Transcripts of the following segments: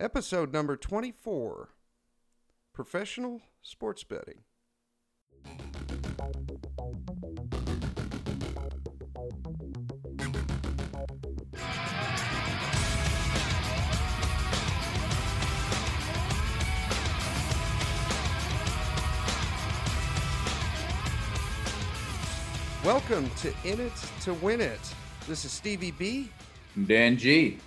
Episode number 24, Professional Sports Betting. Welcome to In It to Win It. This is Stevie B. Dan G.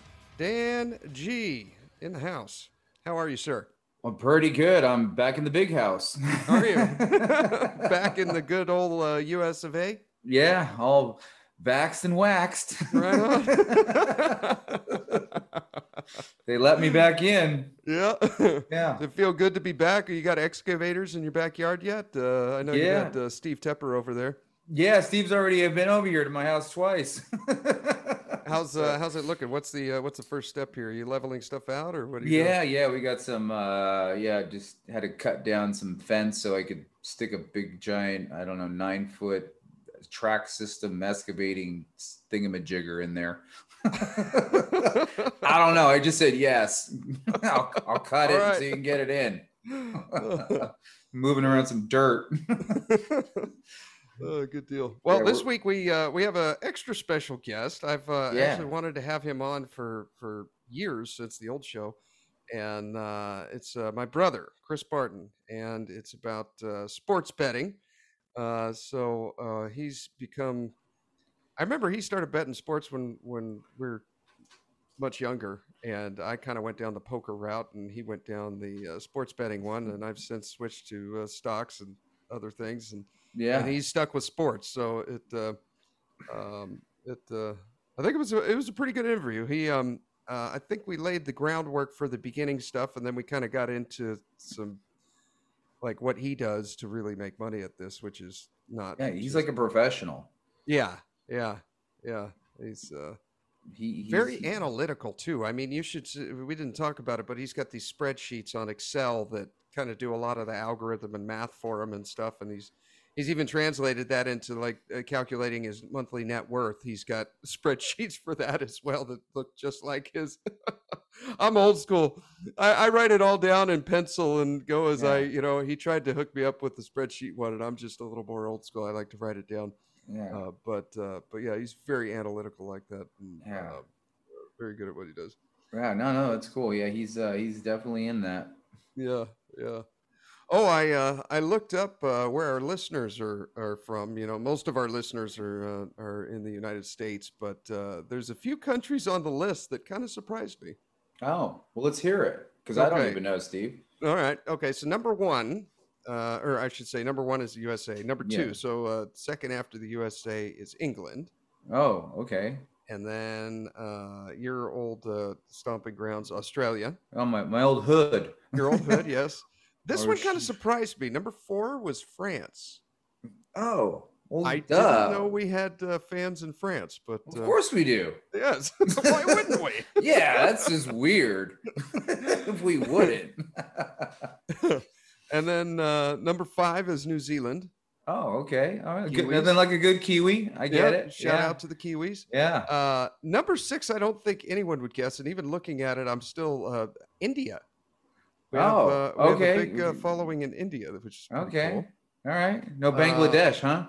In the house. How are you, sir? I'm pretty good. I'm back in the big house. Are you? Back in the good old US of A? Yeah, all vaxxed and waxed. Right on. They let me back in. Yeah. Yeah. Does it feel good to be back? You got excavators in your backyard yet? I know you got Steve Tepper over there. Yeah, Steve's already been over here to my house twice. How's it looking? What's the first step here? Are you leveling stuff out or what? Yeah, we got some. Just had to cut down some fence so I could stick a big giant, 9-foot track system excavating thingamajigger in there. I don't know. I just said yes. I'll cut all it right, so you can get it in. Moving around some dirt. Oh, good deal. Well, yeah, this week we have an extra special guest. I've actually wanted to have him on for years since the old show, and it's my brother, Chris Barton, and it's about sports betting. So he's become. I remember he started betting sports when we were much younger, and I kind of went down the poker route, and he went down the sports betting one, and I've since switched to stocks and other things, and. Yeah, and he's stuck with sports, so I think it was a pretty good interview. He, I think we laid the groundwork for the beginning stuff, and then we kind of got into some like what he does to really make money at this, which is not. Yeah, he's like a professional. Yeah. He's he's very analytical too. I mean, we didn't talk about it, but he's got these spreadsheets on Excel that kind of do a lot of the algorithm and math for him and stuff, and He's even translated that into like calculating his monthly net worth. He's got spreadsheets for that as well that look just like his. I'm old school. I write it all down in pencil and go as he tried to hook me up with the spreadsheet one, and I'm just a little more old school. I like to write it down. Yeah. But yeah, he's very analytical like that. And, very good at what he does. Yeah. No, that's cool. Yeah. He's definitely in that. Yeah. Yeah. Oh, I looked up where our listeners are from. You know, most of our listeners are in the United States, but there's a few countries on the list that kind of surprised me. Oh, well, let's hear it, because I don't even know, Steve. All right. Okay. So number one is the USA. Number two, so second after the USA is England. Oh, okay. And then your old stomping grounds, Australia. Oh, my old hood. Your old hood, yes. This one kind of surprised me. Number four was France. Oh, well, didn't know we had fans in France, but of course we do. Yes, why wouldn't we? Yeah, that's just weird. If we wouldn't. And then number five is New Zealand. Oh, okay. All right. Good. Nothing like a good Kiwi. I get it. Shout out to the Kiwis. Yeah. Number six, I don't think anyone would guess, and even looking at it, I'm still India. We have a big following in India, which is cool. All right. No Bangladesh, huh?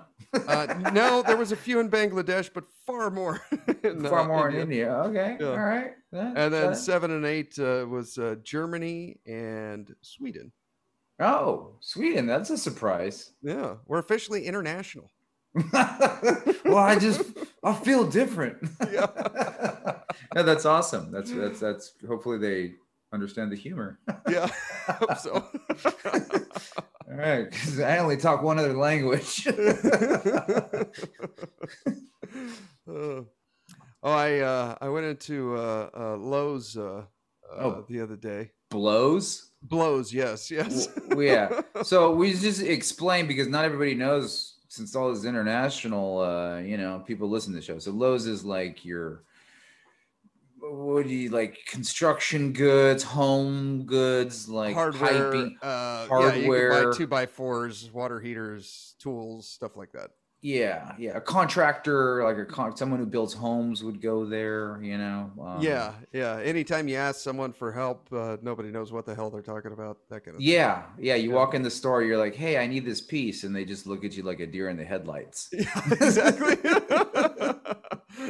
No, there was a few in Bangladesh, but far more in India. Okay. Yeah. All right. And then 7 and 8 was Germany and Sweden. Oh, Sweden. That's a surprise. Yeah. We're officially international. Well, I feel different. Yeah. No, that's awesome. That's hopefully they understand the humor. Yeah, I hope so. All right, because I only talk one other language. I went into Lowe's the other day. Blows, yes. Yeah. So we just explain, because not everybody knows, since all this international, people listen to the show. So Lowe's is like your. What do you like? Construction goods, home goods, like hardware. Yeah, you can buy 2x4s, water heaters, tools, stuff like that. Yeah. A contractor, like someone who builds homes would go there, you know? Yeah. Anytime you ask someone for help, nobody knows what the hell they're talking about. That kind of thing. Yeah. You walk in the store, you're like, hey, I need this piece. And they just look at you like a deer in the headlights. Yeah, exactly.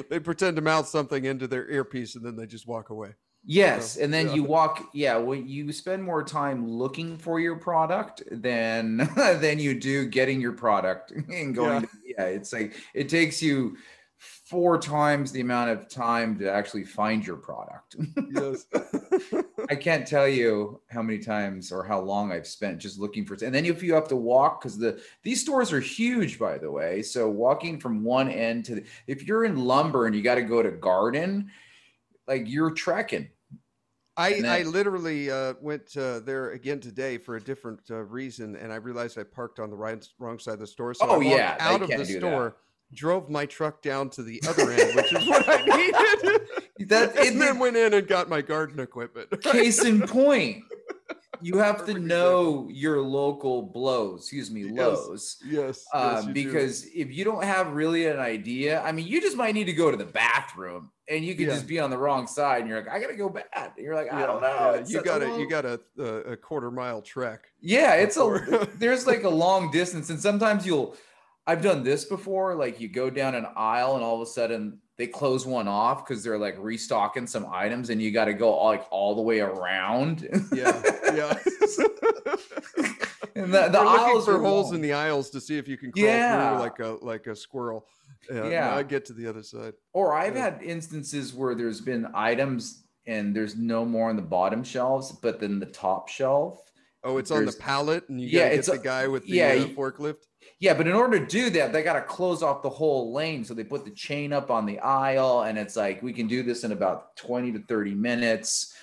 They pretend to mouth something into their earpiece and then they just walk away. Yes. And then you walk. Yeah. Well, you spend more time looking for your product than you do getting your product and going. It's like it takes you 4 times the amount of time to actually find your product. Yes. I can't tell you how many times or how long I've spent just looking for it. And then if you have to walk, because these stores are huge, by the way. So walking from one end to if you're in lumber and you got to go to garden, like you're trekking. I literally went there again today for a different reason, and I realized I parked on the wrong side of the store. So out of the store, drove my truck down to the other end, which is what I needed. Then went in and got my garden equipment. Case in point, you have to know your local Lowe's. Yes. Yes, because if you don't have really an idea, I mean, you just might need to go to the bathroom. And you could just be on the wrong side, and you're like, I gotta go back. And you're like, I don't know. You got a 1/4 mile trek. Yeah, there's like a long distance, and sometimes I've done this before. Like you go down an aisle, and all of a sudden they close one off because they're like restocking some items, and you got to go all the way around. Yeah. And the aisles are holes in the aisles to see if you can crawl through like a squirrel. Yeah, I get to the other side. Or I've had instances where there's been items and there's no more on the bottom shelves, but then the top shelf. Oh, it's on the pallet, and you gotta get the guy with the forklift. Yeah, but in order to do that, they gotta close off the whole lane, so they put the chain up on the aisle, and it's like we can do this in about 20 to 30 minutes.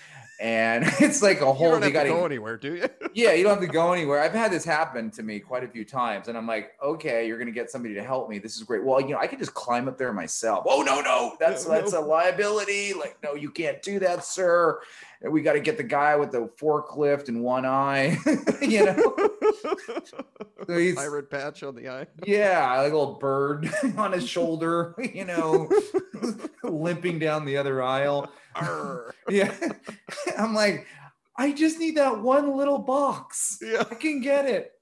And it's like a whole. You don't have to go anywhere, do you? Yeah, you don't have to go anywhere. I've had this happen to me quite a few times, and I'm like, okay, you're gonna get somebody to help me. This is great. Well, I could just climb up there myself. Oh no, that's a liability. Like, no, you can't do that, sir. And we got to get the guy with the forklift and one eye, you know. So he's pirate patch on the eye. Yeah, like a little bird on his shoulder, you know, limping down the other aisle. Arr. Yeah, I'm like, I just need that one little box. Yeah. I can get it.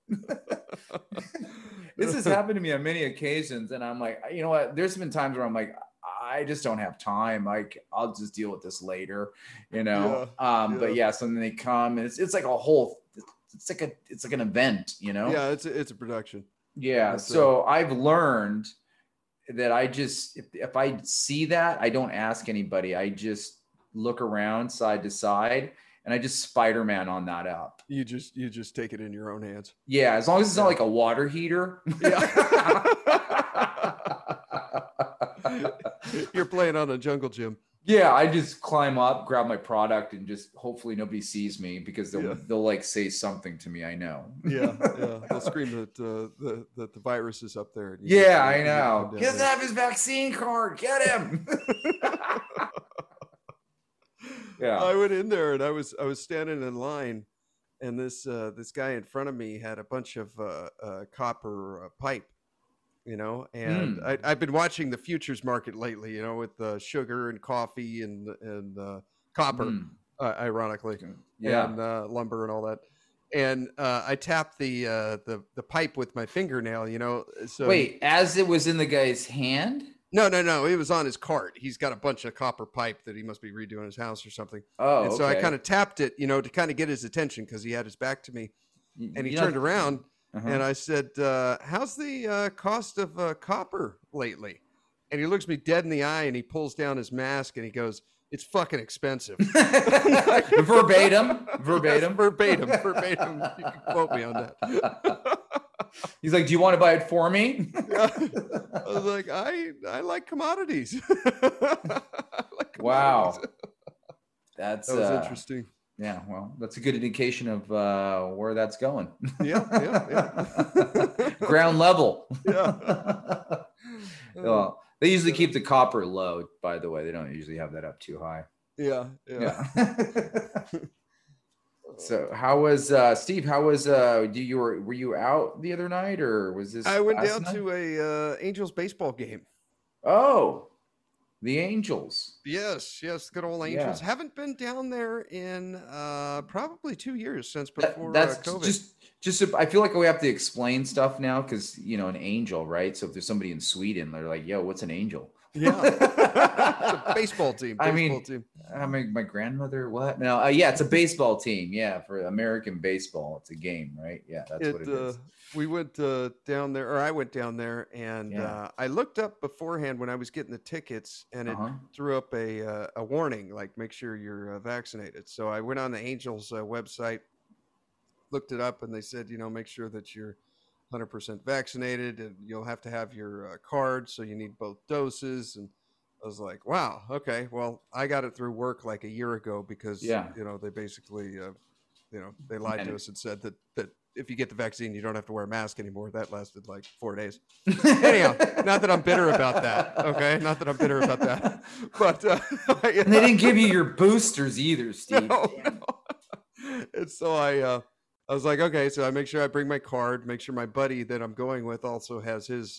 This has happened to me on many occasions, and I'm like, you know what? There's been times where I'm like, I just don't have time. Like, I'll just deal with this later, you know? Yeah. But so then they come, and it's like a whole. It's like an event, you know? Yeah, it's a production. Yeah, so I've learned that I just, if I see that, I don't ask anybody. I just look around side to side, and I just Spider-Man on that up. You just take it in your own hands. Yeah, as long as it's not like a water heater. Yeah. You're playing on a jungle gym. Yeah, I just climb up, grab my product, and just hopefully nobody sees me because they'll like say something to me. I know. Yeah. They'll scream that the virus is up there. I know. He doesn't have his vaccine card. Get him. Yeah. I went in there and I was standing in line, and this guy in front of me had a bunch of copper pipe. You know, and I've been watching the futures market lately, you know, with sugar and coffee and copper, ironically, and lumber and all that. And I tapped the pipe with my fingernail, you know. So wait, as it was in the guy's hand? No. It was on his cart. He's got a bunch of copper pipe that he must be redoing his house or something. Oh, and so I kind of tapped it, you know, to kind of get his attention because he had his back to me, and he turned around. Uh-huh. And I said, how's the cost of copper lately? And he looks me dead in the eye, and he pulls down his mask, and he goes, it's fucking expensive. Verbatim. Yes, verbatim. You can quote me on that. He's like, do you want to buy it for me? I was like, I like commodities. Wow. That was interesting. Yeah, well, that's a good indication of where that's going. Yeah. Ground level. Yeah. Well, they usually keep the copper low, by the way. They don't usually have that up too high. Yeah. So how was Steve? How was were you out the other night, or was this? I went down to a Angels baseball game. Oh, the Angels. Yes, good old Angels. Yeah. Haven't been down there in probably 2 years since before COVID. Just I feel like we have to explain stuff now because you know an angel, right? So if there's somebody in Sweden, they're like, "Yo, what's an angel?" Yeah, it's a baseball team. My grandmother. What? No, yeah, it's a baseball team. Yeah, for American baseball, it's a game, right? Yeah, that's what it is. We went down there, or I went down there, and I looked up beforehand when I was getting the tickets, and it threw up a warning, like make sure you're vaccinated. So I went on the Angels website, looked it up, and they said, you know, make sure that you're 100% vaccinated, and you'll have to have your card, so you need both doses. And I was like, wow, okay, well, I got it through work like a year ago because you know they basically they lied to us and said that if you get the vaccine you don't have to wear a mask anymore. That lasted like 4 days. Anyhow, not that I'm bitter about that, okay? Not that I'm bitter about that, but and they didn't give you your boosters either, Steve. No. And so I was like, okay, so I make sure I bring my card, make sure my buddy that I'm going with also has his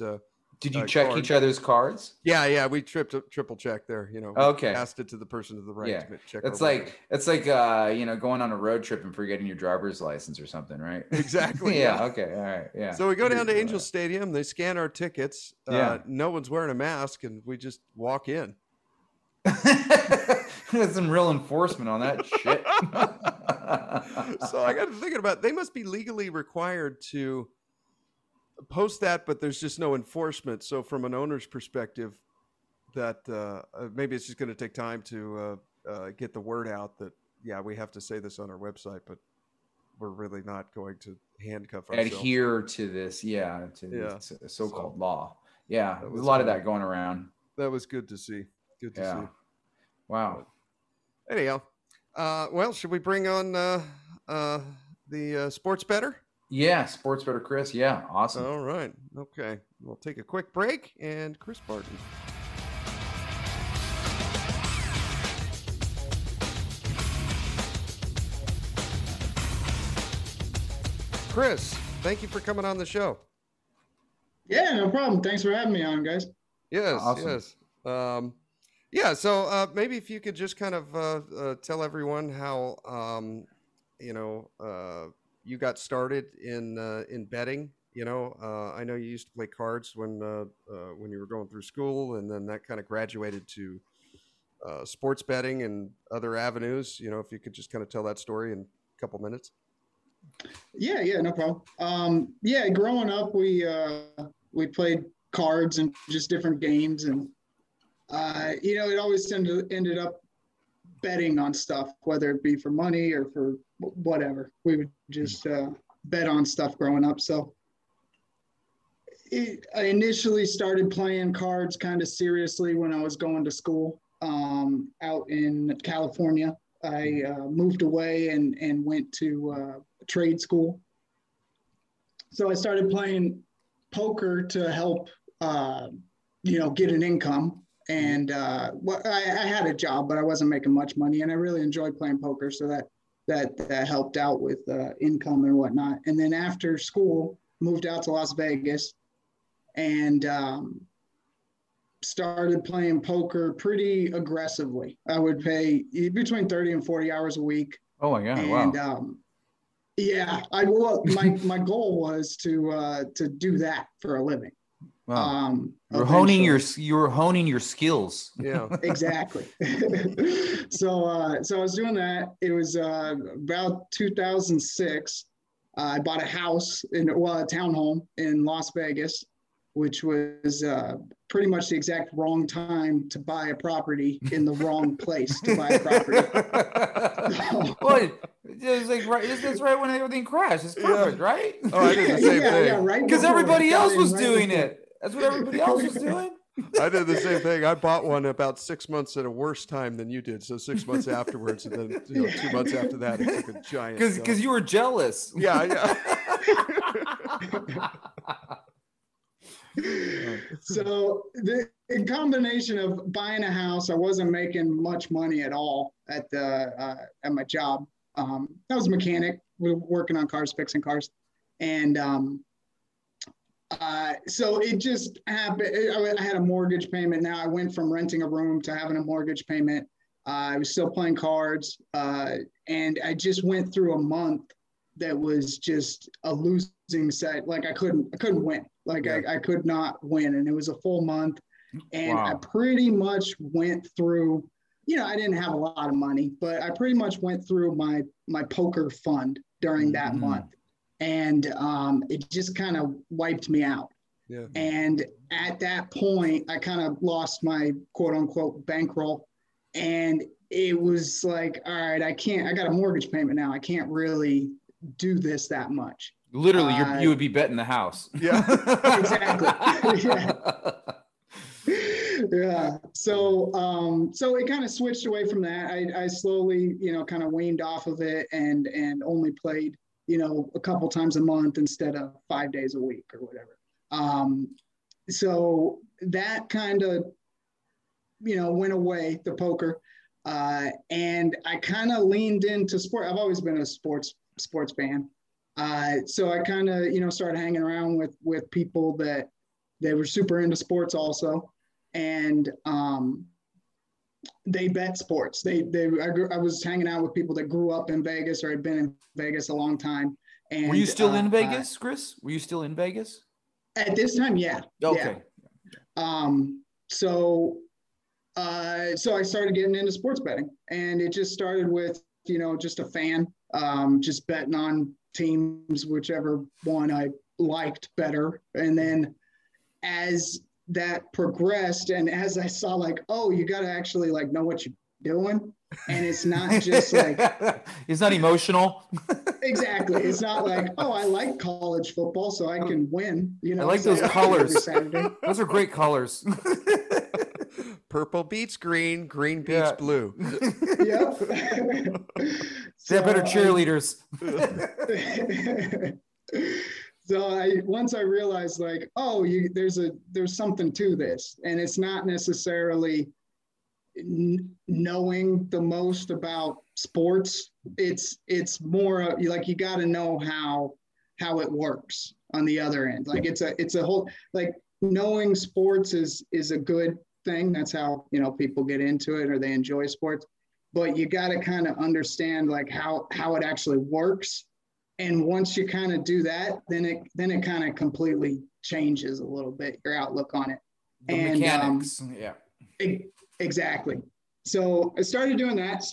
Did you check card. Each other's cards? Yeah, we triple checked there, you know. Okay. Passed it to the person to the right to check. It's like water. It's like going on a road trip and forgetting your driver's license or something, right? Exactly. Yeah, okay. All right. Yeah. So we go down to Angel Stadium, they scan our tickets. No one's wearing a mask and we just walk in. There's some real enforcement on that shit. So I got to thinking about, they must be legally required to post that, but there's just no enforcement. So from an owner's perspective, that maybe it's just going to take time to get the word out that, yeah, we have to say this on our website, but we're really not going to handcuff ourselves. Adhere to this, this so-called law. Yeah, there's a lot of that going around. That was good to see. Good to see. Wow. Anyhow. Well, should we bring on the sports bettor? Yeah, sports bettor Chris. Yeah, awesome. All right. Okay. We'll take a quick break and Chris Barton. Chris, thank you for coming on the show. Yeah, no problem. Thanks for having me on, guys. Yes, awesome. Yes. Yeah, so maybe if you could just kind of tell everyone how you got started in betting. You know, I know you used to play cards when you were going through school, and then that kind of graduated to sports betting and other avenues. You know, if you could just kind of tell that story in a couple minutes. Yeah, no problem. Growing up, we played cards and just different games and. It always ended up betting on stuff, whether it be for money or for whatever. We would just bet on stuff growing up. So I initially started playing cards kind of seriously when I was going to school out in California. I moved away and went to trade school. So I started playing poker to help, get an income. And I had a job, but I wasn't making much money, and I really enjoyed playing poker, so that helped out with income and whatnot. And then after school, moved out to Las Vegas, and started playing poker pretty aggressively. I would pay between 30 and 40 hours a week. Oh my God! And, wow. My goal was to do that for a living. Wow. You were honing your skills. Yeah, exactly. So I was doing that. It was about 2006. I bought a house a townhome in Las Vegas, which was pretty much the exact wrong time to buy a property in the wrong place to buy a property. What? It's like right. It's right when everything crashed. It's perfect, right? Oh, I did the same thing. Yeah, right. Because everybody else was doing it. That's what everybody else was doing. I did the same thing. I bought one about 6 months at a worse time than you did. So 6 months afterwards, and then 2 months after that, it took a giant. Because you were jealous. Yeah. So the combination of buying a house, I wasn't making much money at all at my job. That was a mechanic. We were working on cars, fixing cars. And so it just happened. I had a mortgage payment. Now I went from renting a room to having a mortgage payment. I was still playing cards. And I just went through a month that was just a losing set. Like I couldn't win. Like I could not win. And it was a full month. And wow. I pretty much went through, you know, I didn't have a lot of money, but I pretty much went through my poker fund during that month. And it just kind of wiped me out. Yeah. And at that point, I kind of lost my quote unquote bankroll. And it was like, all right, I got a mortgage payment now. I can't really do this that much. Literally, you would be betting the house. Yeah, exactly. Yeah. So it kind of switched away from that. I slowly, you know, kind of weaned off of it and only played, you know, a couple times a month instead of 5 days a week or whatever. So that kind of, you know, went away, the poker. And I kind of leaned into sport. I've always been a sports fan. So I kind of, you know, started hanging around with people that they were super into sports also. And they bet sports. I was hanging out with people that grew up in Vegas or had been in Vegas a long time. And were you still in Vegas, Chris? Were you still in Vegas at this time? Yeah. Okay. Yeah. So I started getting into sports betting, and it just started with, you know, just a fan, just betting on teams, whichever one I liked better. And then as that progressed, and as I saw, like, oh, you got to actually like know what you're doing, and it's not just like it's not emotional. Exactly. It's not like, oh, I like college football, so I can win. You know, I like those colors. Those are great colors. Purple beats green, green beats blue. Yep. They're better cheerleaders. So once I realized, like, oh, there's something to this, and it's not necessarily knowing the most about sports. It's more like you got to know how it works on the other end. Like it's a whole, like, knowing sports is a good thing. That's how, you know, people get into it or they enjoy sports. But you got to kind of understand like how it actually works. And once you kind of do that, then it kind of completely changes a little bit, your outlook on it. The mechanics. Exactly. So I started doing that,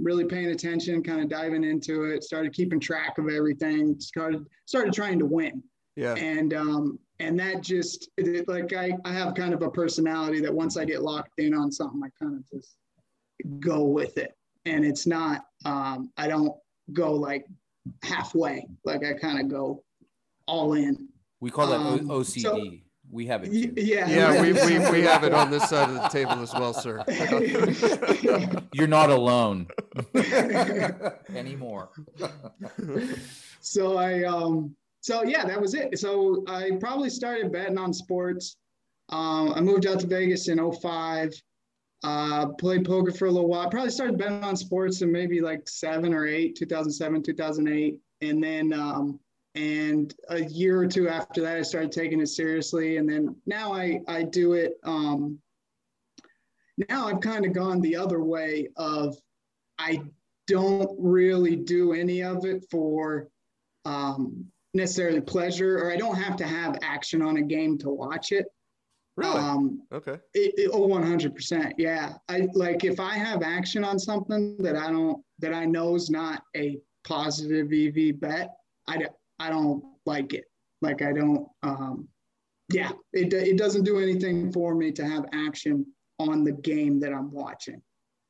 really paying attention, kind of diving into it, started keeping track of everything, started trying to win. Yeah. And that just, like, I have kind of a personality that once I get locked in on something, I kind of just go with it. And it's not, I don't go like halfway, like I kind of go all in. We call that OCD. So, we have it too. Yeah, we have it on this side of the table as well, sir. You're not alone anymore. So I that was it. So I probably started betting on sports. I moved out to Vegas in 2005. Played poker for a little while. Probably started betting on sports in maybe like 2008. And then, and a year or two after that, I started taking it seriously. And then now I do it. Now I've kind of gone the other way of, I don't really do any of it for, necessarily pleasure, or I don't have to have action on a game to watch it. Really? Okay. 100%. Yeah. I like, if I have action on something that I know is not a positive EV bet, I don't like it. Like I don't, it doesn't do anything for me to have action on the game that I'm watching.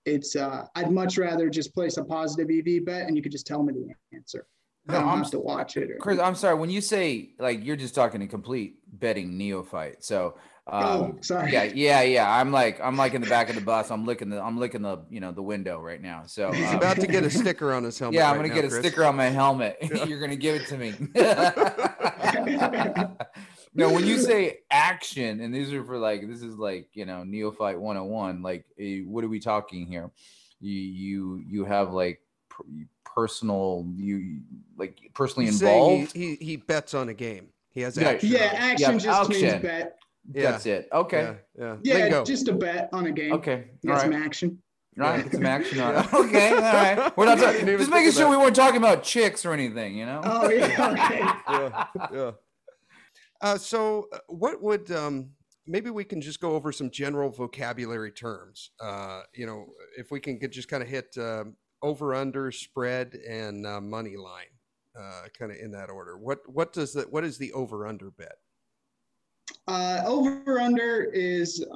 It's, I'd much rather just place a positive EV bet and you could just tell me the answer. No, I have to watch it. Chris, I'm sorry. When you say, like, you're just talking a complete betting neophyte. So, sorry. Yeah. I'm like in the back of the bus. I'm licking the, you know, the window right now. So he's about to get a sticker on his helmet. Yeah. I'm going to get a sticker on my helmet. Yeah. You're going to give it to me. No, when you say action, and these are for like, this is like, you know, neophyte 101, like, what are we talking here? You have like, personal, personally involved. He bets on a game. He has action. Yeah, action just means bet. Yeah. That's it. Okay. Yeah, just a bet on a game. Okay. Get some action. Right, get some action on it. Okay, all right. We're not talking. Just making sure we weren't talking about chicks or anything, you know? Oh, yeah, okay. Yeah. So what would maybe we can just go over some general vocabulary terms. If we can just kind of hit over, under, spread, and money line, kind of in that order. What is the over under bet? Over under is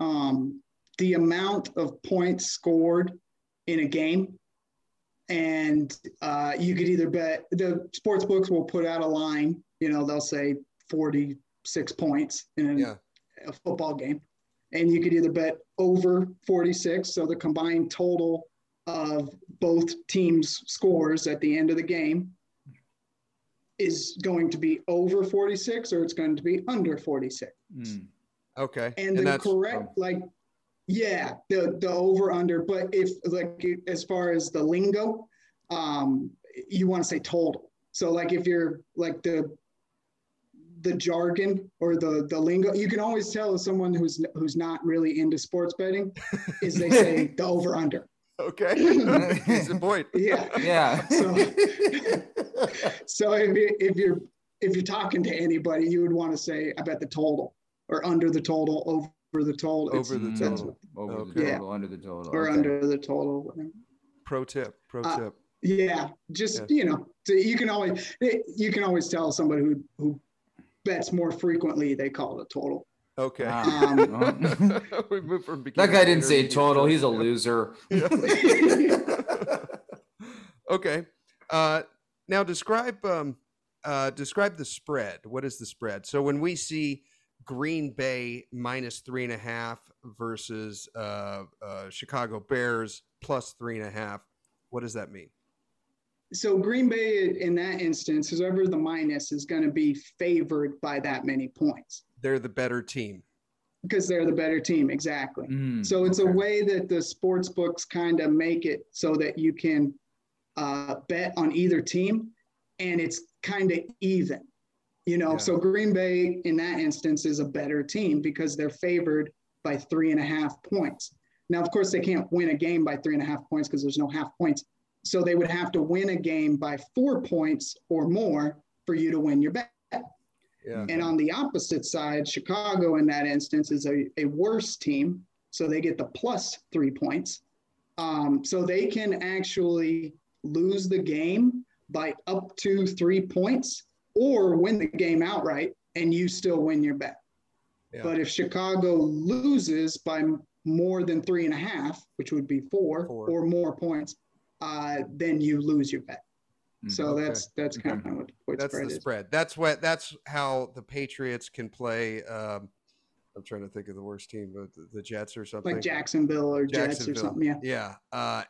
the amount of points scored in a game, and you could either bet. The sports books will put out a line. They'll say 46 points in a football game, and you could either bet over 46, so the combined total of both teams' scores at the end of the game is going to be over 46, or it's going to be under 46. Okay. And the correct, the over under, but if as far as the lingo, you want to say total. So if you're the jargon or the lingo, you can always tell someone who's not really into sports betting is they say the over under. Okay. That's the point. Yeah. So if you're talking to anybody, you would want to say, I bet the total, or under the total, over the total. Under the total. Or under the total. Whatever. Pro tip. You can always tell somebody who bets more frequently, they call it a total. Okay. We moved from that guy didn't say total. He's a loser. Okay. Now describe the spread. What is the spread? So when we see Green Bay -3.5 versus Chicago Bears +3.5, what does that mean? So Green Bay, in that instance, whoever the minus is going to be favored by that many points. They're the better team. Because they're the better team, exactly. So it's a way that the sports books kind of make it so that you can bet on either team, and it's kind of even. So Green Bay, in that instance, is a better team because they're favored by 3.5 points. Now, of course, they can't win a game by 3.5 points because there's no half points. So they would have to win a game by 4 points or more for you to win your bet. Yeah. And on the opposite side, Chicago in that instance is a worse team. So they get the +3 points. So they can actually lose the game by up to 3 points or win the game outright and you still win your bet. Yeah. But if Chicago loses by more than 3.5, which would be four or more points, then you lose your bet. So that's kind of what that's the spread. That's how the Patriots can play. I'm trying to think of the worst team, but the Jets or something like Jacksonville or Jets or something. Yeah.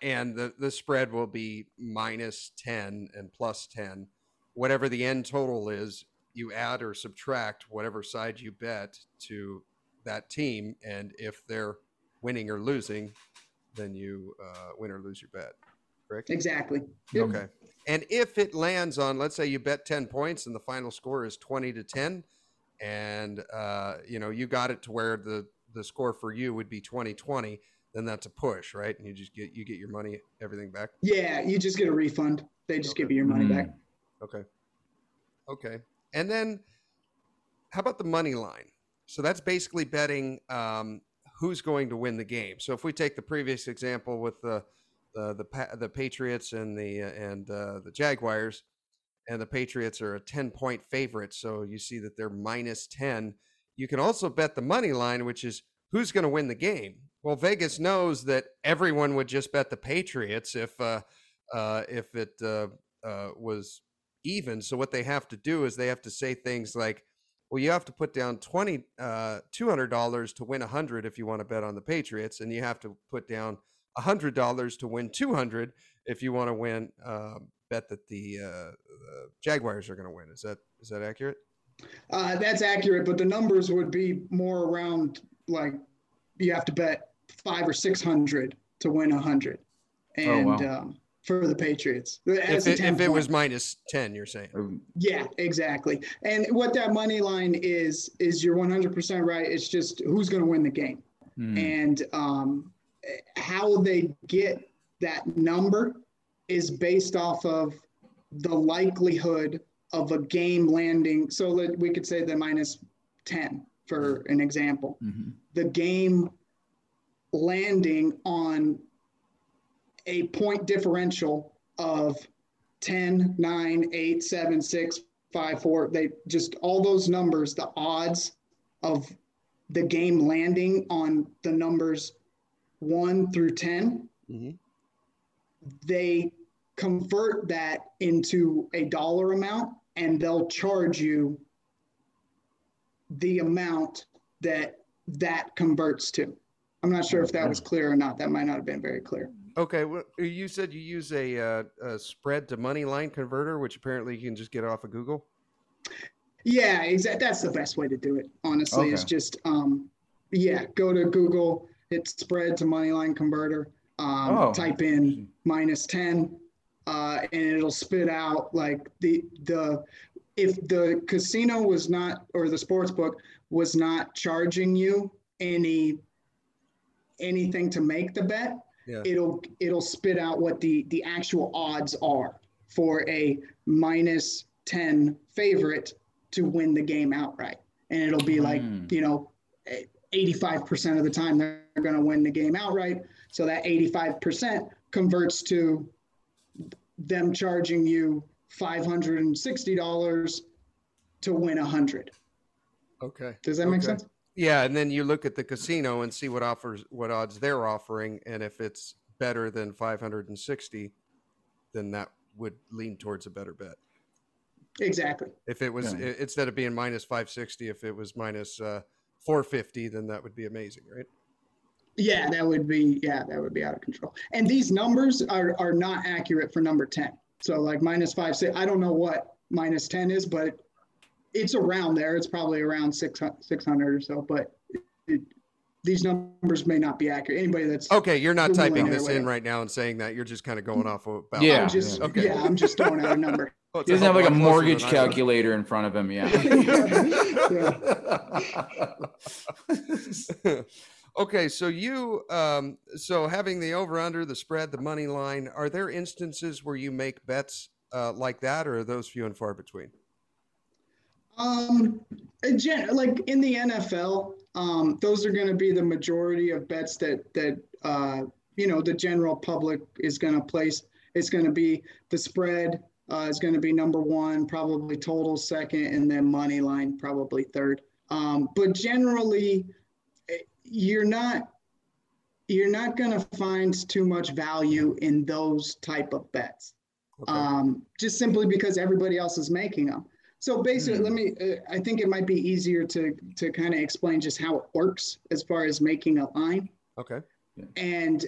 And the spread will be -10 and +10, whatever the end total is. You add or subtract whatever side you bet to that team, and if they're winning or losing, then you win or lose your bet. Correct? Exactly. Yep. Okay. And if it lands on, let's say you bet 10 points and the final score is 20-10, and you got it to where the score for you would be 20-20, then that's a push, right? And you just get your money, everything back. Yeah, you just get a refund. They just give you your money back. Okay. And then how about the money line? So that's basically betting who's going to win the game. So if we take the previous example with the Patriots and the Jaguars, and the Patriots are a 10-point favorite. So you see that they're -10. You can also bet the money line, which is who's going to win the game. Well, Vegas knows that everyone would just bet the Patriots if it was even. So what they have to do is they have to say things like, well, you have to put down $200 to win $100 if you want to bet on the Patriots, and you have to put down $100 to win $200 if you want to win bet that the Jaguars are going to win. Is that accurate? That's accurate, but the numbers would be more around you have to bet $500 or $600 to win $100, and for the Patriots. If it was minus 10, you're saying. Yeah, exactly. And what that money line is you're 100% right. It's just who's going to win the game. And how they get that number is based off of the likelihood of a game landing. So that we could say the minus 10, for an example. Mm-hmm. The game landing on a point differential of 10, 9, 8, 7, 6, 5, 4. They just all those numbers, the odds of the game landing on the numbers 1 through 10, mm-hmm. they convert that into a dollar amount, and they'll charge you the amount that converts to. I'm not sure if that was clear or not. That might not have been very clear. Okay. Well, you said you use a spread to money line converter, which apparently you can just get off of Google. Yeah, exactly. That's the best way to do it. Honestly, okay. It's just, go to Google. It's spread to money line converter. Type in minus 10 and it'll spit out like if the casino was not, or the sports book was not charging you anything to make the bet, it'll spit out what the actual odds are for a minus 10 favorite to win the game outright. And it'll be like, 85% of the time they're going to win the game outright. So that 85% converts to them charging you $560 to win 100. Okay. Does that make sense? Yeah. And then you look at the casino and see what odds they're offering. And if it's better than 560, then that would lean towards a better bet. Exactly. If it was, instead of being minus 560, if it was minus 450, then that would be amazing, right? Yeah, that would be out of control. And these numbers are not accurate for number 10. So like minus 5, 6, I don't know what minus 10 is, but it's around there. It's probably around 600 or so, but these numbers may not be accurate. Anybody that's okay, you're not typing this in right now and saying that. You're just kind of going off of about. Yeah. I'm just throwing out a number. Well, he doesn't have like a mortgage calculator in front of him. Yeah. Okay, so you having the over-under, the spread, the money line, are there instances where you make bets like that, or are those few and far between? Like in the NFL, those are going to be the majority of bets that the general public is going to place. It's going to be the spread is going to be number one, probably total second, and then money line probably third. But generally, you're not going to find too much value in those type of bets, just simply because everybody else is making them. So basically, I think it might be easier to kind of explain just how it works as far as making a line. Okay. Yeah. And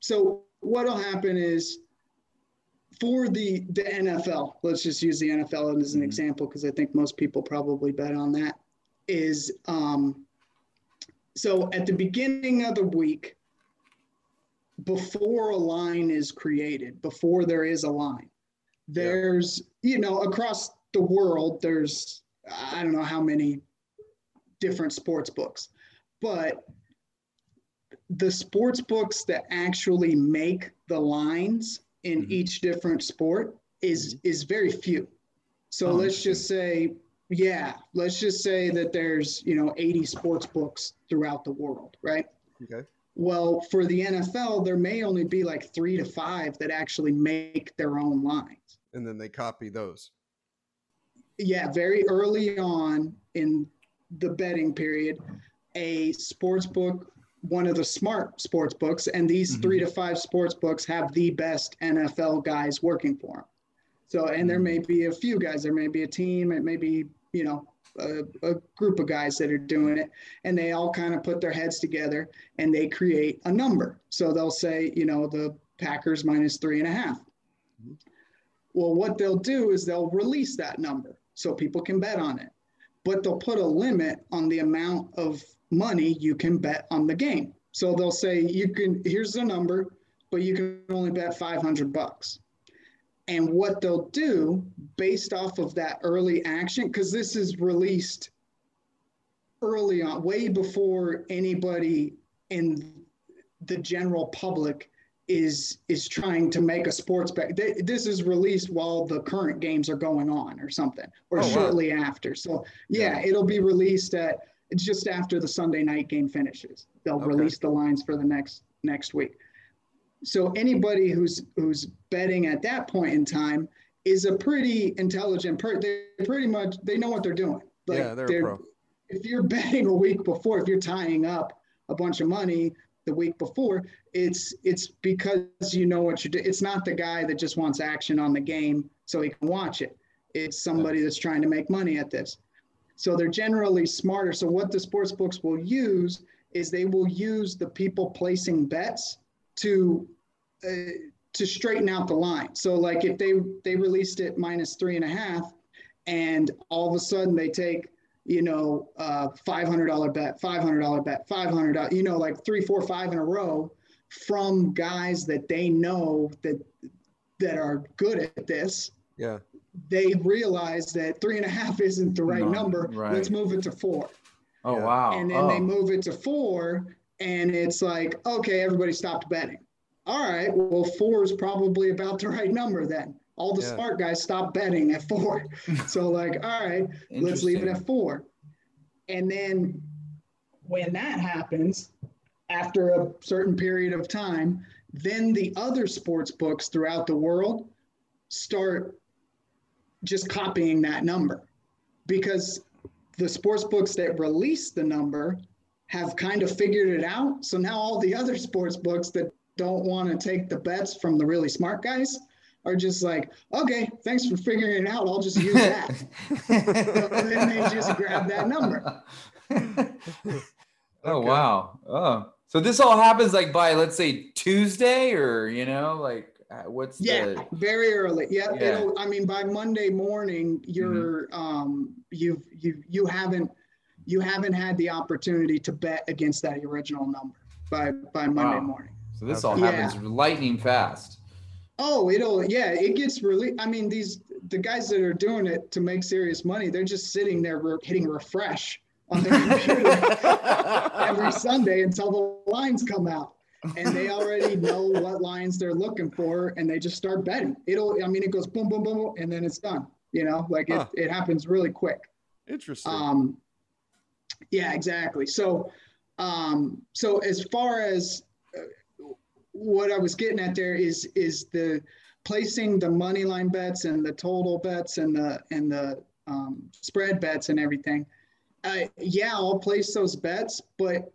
so what'll happen is for the NFL, let's just use the NFL as an example, because I think most people probably bet on that, is so at the beginning of the week, before a line is created, before there is a line, there's, across the world, there's, I don't know how many different sports books, but the sports books that actually make the lines in each different sport is very few. So let's just say that there's, 80 sports books throughout the world, right? Okay. Well, for the NFL, there may only be like 3 to 5 that actually make their own lines. And then they copy those. Yeah, very early on in the betting period, a sports book, one of the smart sports books, and these 3 to 5 sports books have the best NFL guys working for them. So, and there may be a few guys, there may be a team, it may be, a group of guys that are doing it, and they all kind of put their heads together and they create a number. So they'll say, the Packers minus 3.5. Well, what they'll do is they'll release that number so people can bet on it, but they'll put a limit on the amount of money you can bet on the game. So they'll say, here's the number, but you can only bet $500. And what they'll do based off of that early action, because this is released early on, way before anybody in the general public is trying to make a sports bet. This is released while the current games are going on or something, or shortly after. So yeah, it'll be released at just after the Sunday night game finishes. They'll release the lines for the next week. So anybody who's betting at that point in time is a pretty intelligent person. They pretty much, they know what they're doing. Like, yeah, they're a pro. If you're betting a week before, if you're tying up a bunch of money the week before, it's because you know what you do. It's not the guy that just wants action on the game so he can watch it. It's somebody that's trying to make money at this. So they're generally smarter. So what the sports books will use is they will use the people placing bets to straighten out the line. So like if they released it -3.5, and all of a sudden they take, you know, $500 bet, $500, you know, like 3, 4, 5 in a row from guys that they know that are good at this. Yeah. They realize that 3.5 isn't the right number. Right. Let's move it to 4. Oh, wow. And then they move it to 4, and it's like, okay, everybody stopped betting. All right, well, 4 is probably about the right number then. All the smart guys stopped betting at 4. So like, all right, let's leave it at 4. And then when that happens, after a certain period of time, then the other sports books throughout the world start just copying that number, because the sports books that release the number have kind of figured it out. So now all the other sports books that don't want to take the bets from the really smart guys are just like, okay, thanks for figuring it out. I'll just use that. And then they just grab that number. Oh, okay. Wow. Oh, so this all happens like by, let's say, Tuesday, or, you know, like, what's very early. Yeah. It'll, I mean, by Monday morning, you're you haven't had the opportunity to bet against that original number by Monday morning. So this all happens lightning fast. Oh, it'll it gets really. I mean, the guys that are doing it to make serious money, they're just sitting there hitting refresh on their computer every Sunday until the lines come out. And they already know what lines they're looking for, and they just start betting. It'll, I mean, it goes boom, boom, boom, boom, and then it's done. You know, like it happens really quick. Interesting. Yeah, exactly. So, so as far as what I was getting at there is the placing the money line bets and the total bets and the spread bets and everything. I'll place those bets, but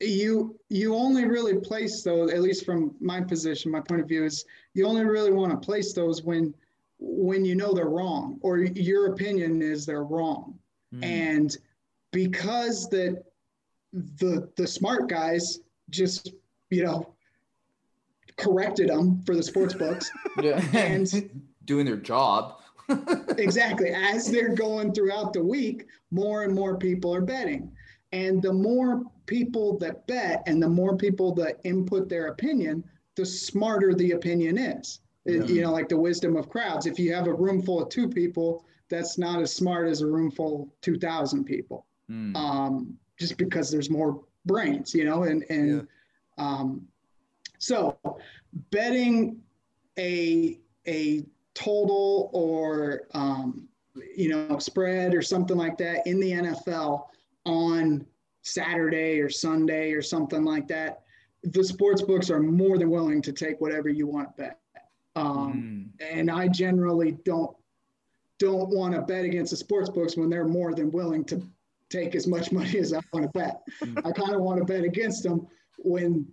you only really place those, at least from my position, my point of view, is you only really want to place those when you know they're wrong, or your opinion is they're wrong. And because that the smart guys just, you know, corrected them for the sports books and doing their job. Exactly. As they're going throughout the week, more and more people are betting. And the more people that bet and the more people that input their opinion, the smarter the opinion is. Yeah. You know, like the wisdom of crowds. If you have a room full of 2 people, that's not as smart as a room full of 2,000 people, just because there's more brains, you know? So betting a total or, you know, spread or something like that in the NFL on Saturday or Sunday or something like that, the sports books are more than willing to take whatever you want to bet. And I generally don't want to bet against the sports books when they're more than willing to take as much money as I want to bet. I kind of want to bet against them when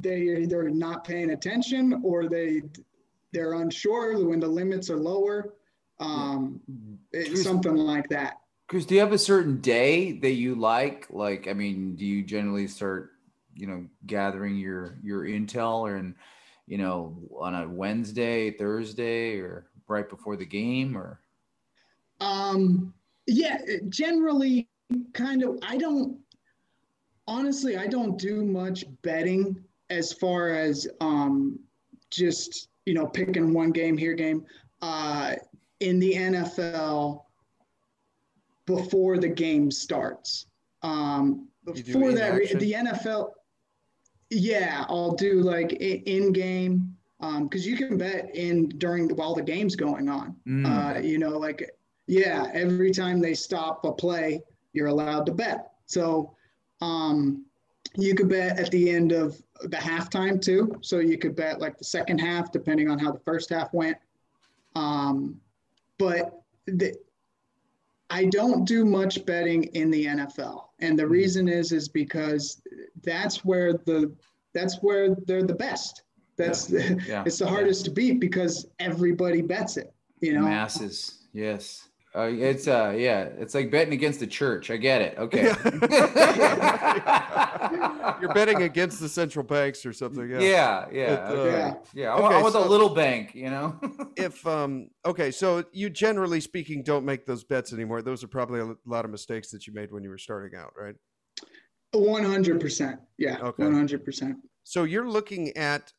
they're either not paying attention or they're unsure, when the limits are lower, something like that. Chris, do you have a certain day that you like? Like, I mean, do you generally start, you know, gathering your intel, or, in, you know, on a Wednesday, Thursday, or right before the game, or? Yeah, generally kind of, I don't do much betting as far as just, you know, picking one game here, in the NFL before the game starts. Before that, the NFL, I'll do like in game, because you can bet in while the game's going on. Every time they stop a play, you're allowed to bet. So you could bet at the end of the halftime too. So you could bet like the second half, depending on how the first half went. But I don't do much betting in the NFL. And the reason is because that's where they're the best. It's the hardest to beat because everybody bets it, you know? Masses. Yes. It's like betting against the church. I get it. Okay. You're betting against the central banks or something. I want the little bank, you know. So you, generally speaking, don't make those bets anymore. Those are probably a lot of mistakes that you made when you were starting out, right? 100%. Yeah. Okay. 100%. So you're looking at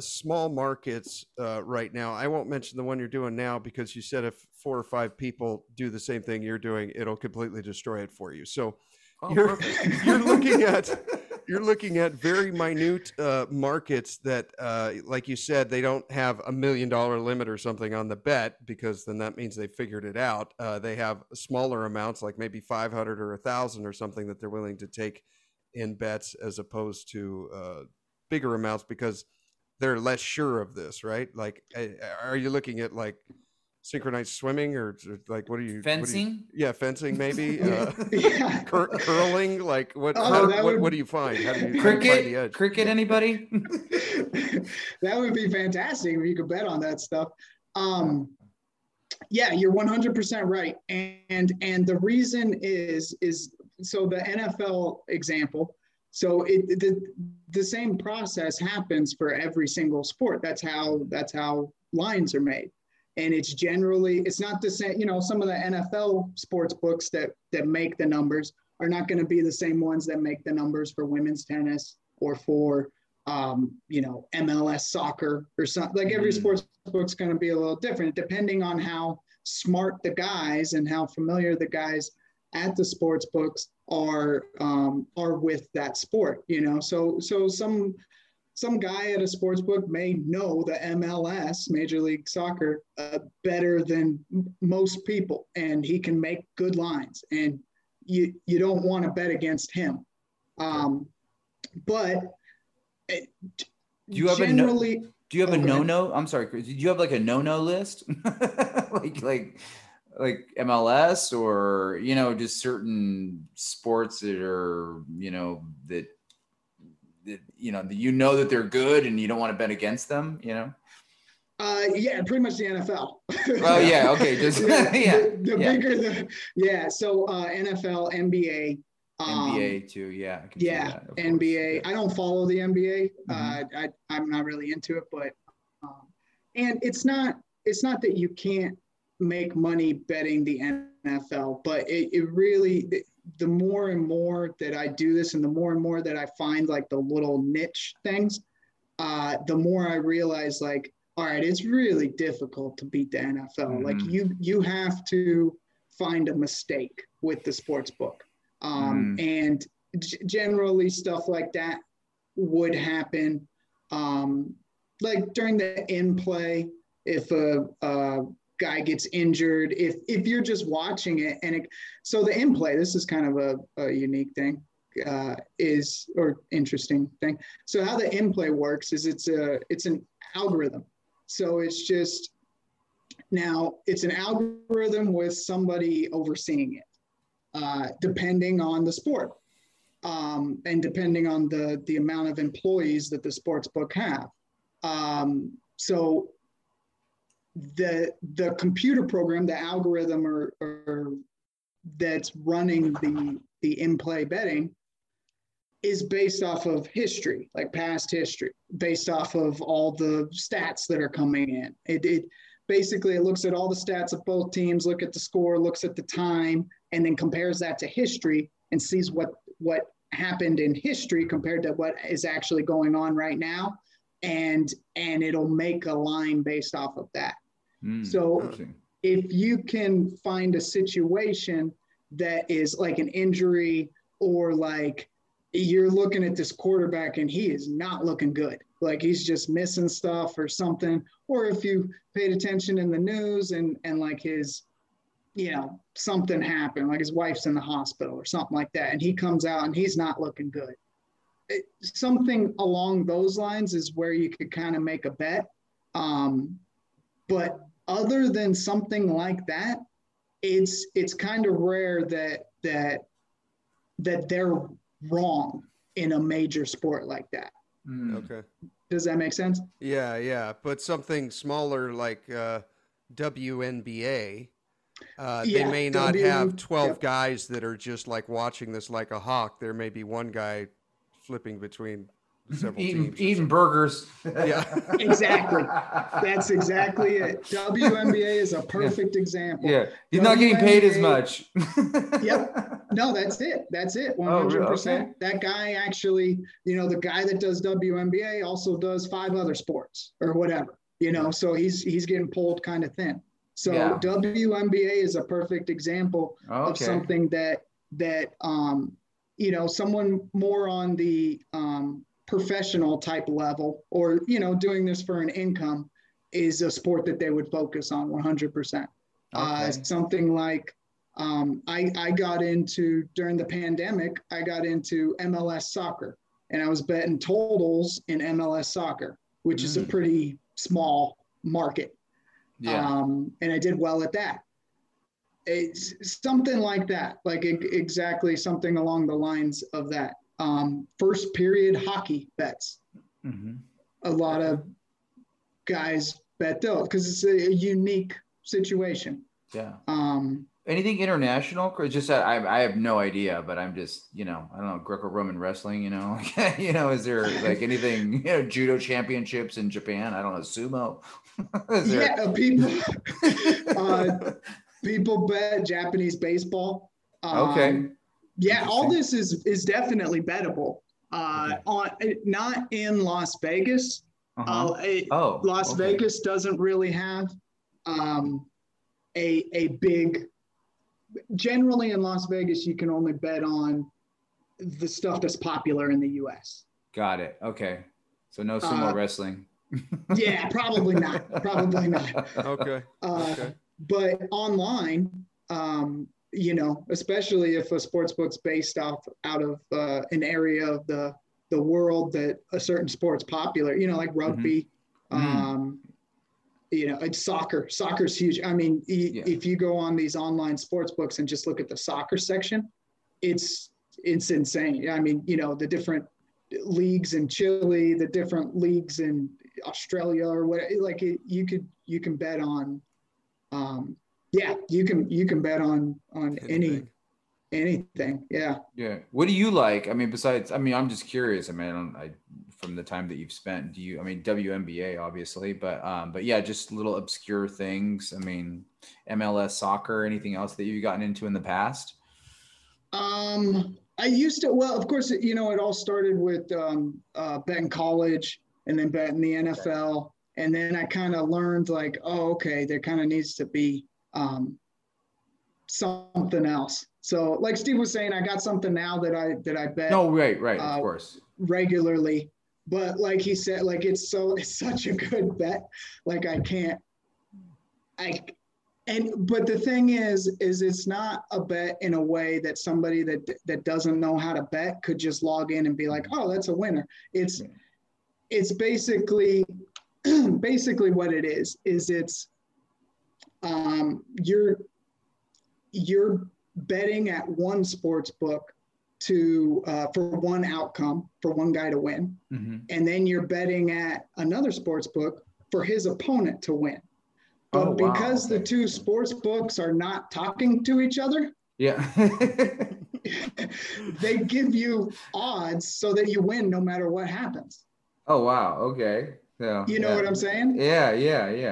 small markets right now. I won't mention the one you're doing now because you said if 4 or 5 people do the same thing you're doing, it'll completely destroy it for you. So you're looking at very minute markets that, like you said, they don't have $1 million limit or something on the bet because then that means they figured it out. They have smaller amounts, like maybe 500 or 1,000 or something that they're willing to take in bets as opposed to bigger amounts because they're less sure of this, right? Like, are you looking at like synchronized swimming or like fencing maybe curling, like what do you find? How do you find the edge? Cricket, anybody? That would be fantastic if you could bet on that stuff. You're 100% right. And the reason is so the NFL example, so the same process happens for every single sport. That's how lines are made. And it's generally, it's not the same, you know, some of the NFL sports books that make the numbers are not going to be the same ones that make the numbers for women's tennis or for, MLS soccer or something. Like every sports book's going to be a little different depending on how smart the guys and how familiar the guys at the sports books are with that sport, you know? So some guy at a sports book may know the MLS, Major League Soccer, better than most people, and he can make good lines, and you don't want to bet against him. But do you have a no-no? I'm sorry, Chris. Do you have like a no-no list? Like MLS or, you know, just certain sports that are, you know, that they're good and you don't want to bet against them, you know? Pretty much the NFL. Oh, yeah. Okay. Just bigger the yeah. So NFL, NBA. NBA too. Yeah. I can see that, NBA. Yeah. I don't follow the NBA. Mm-hmm. I'm not really into it, but, and it's not that you can't make money betting the NFL, but it really, the more and more that I do this and the more and more that I find like the little niche things, the more I realize like, all right, it's really difficult to beat the NFL. Mm-hmm. Like you have to find a mistake with the sports book. And generally stuff like that would happen. Like during the in play, if a guy gets injured, if you're just watching it so the in play, this is kind of a unique thing or interesting thing. So how the in play works is it's an algorithm. So it's just, now it's an algorithm with somebody overseeing it, depending on the sport, and depending on the amount of employees that the sports book have. So the computer program, the algorithm or that's running the in-play betting is based off of history, like past history, based off of all the stats that are coming in. It basically, it looks at all the stats of both teams, look at the score, looks at the time, and then compares that to history and sees what happened in history compared to what is actually going on right now. And it'll make a line based off of that. So if you can find a situation that is like an injury, or like you're looking at this quarterback and he is not looking good, like he's just missing stuff or something, or if you paid attention in the news and like his, you know, something happened, like his wife's in the hospital or something like that, and he comes out and he's not looking good. Something along those lines is where you could kind of make a bet. But other than something like that, it's kind of rare that they're wrong in a major sport like that. Okay. Does that make sense? Yeah. But something smaller like WNBA, they may not have 12 guys that are just like watching this like a hawk. There may be one guy flipping between several teams. Eating burgers. Yeah, exactly. That's exactly it. WNBA is a perfect example. Yeah, he's not getting paid as much. Yep. No, that's it. 100%. Okay. That guy actually, the guy that does WNBA also does 5 other sports or whatever, so he's getting pulled kind of thin. So WNBA is a perfect example of something that someone more on the professional type level, or, doing this for an income, is a sport that they would focus on 100%. Okay. Something like I got into, during the pandemic, I got into MLS soccer, and I was betting totals in MLS soccer, which is a pretty small market. Yeah. And I did well at that. It's something like that, like exactly something along the lines of that. First period hockey bets. A lot of guys bet those because it's a unique situation. Yeah. Anything international? Just I have no idea, but I'm just, I don't know, Greco-Roman wrestling, is there like anything, judo championships in Japan? I don't know, sumo. People bet Japanese baseball. All this is definitely bettable. Not in Las Vegas. Vegas doesn't really have a big. Generally, in Las Vegas, you can only bet on the stuff that's popular in the U.S. Got it. Okay, so no sumo wrestling. Yeah, probably not. Okay. But online, especially if a sportsbook's based out of an area of the world that a certain sport's popular, like rugby, it's soccer. Soccer's huge. I mean, if you go on these online sportsbooks and just look at the soccer section, it's insane. I mean, the different leagues in Chile, the different leagues in Australia, or whatever. Like you can bet on. You can bet on anything. Yeah. Yeah. What do you like? I mean, besides, I'm just curious. From the time that you've spent, WNBA obviously, but yeah, just little obscure things. MLS soccer, anything else that you've gotten into in the past? I used to, of course, it all started with, betting college and then betting the NFL. Okay. And then I kind of learned there kind of needs to be something else. So like Steve was saying, I got something now that I bet. No, right, of course. Regularly. But like he said, like it's such a good bet. Like but the thing is it's not a bet in a way that somebody that doesn't know how to bet could just log in and be like, oh, that's a winner. It's basically what it is it's you're betting at one sports book to for one outcome, for one guy to win, and then you're betting at another sports book for his opponent to win. But because the two sports books are not talking to each other, they give you odds so that you win no matter what happens. So, what I'm saying? Yeah.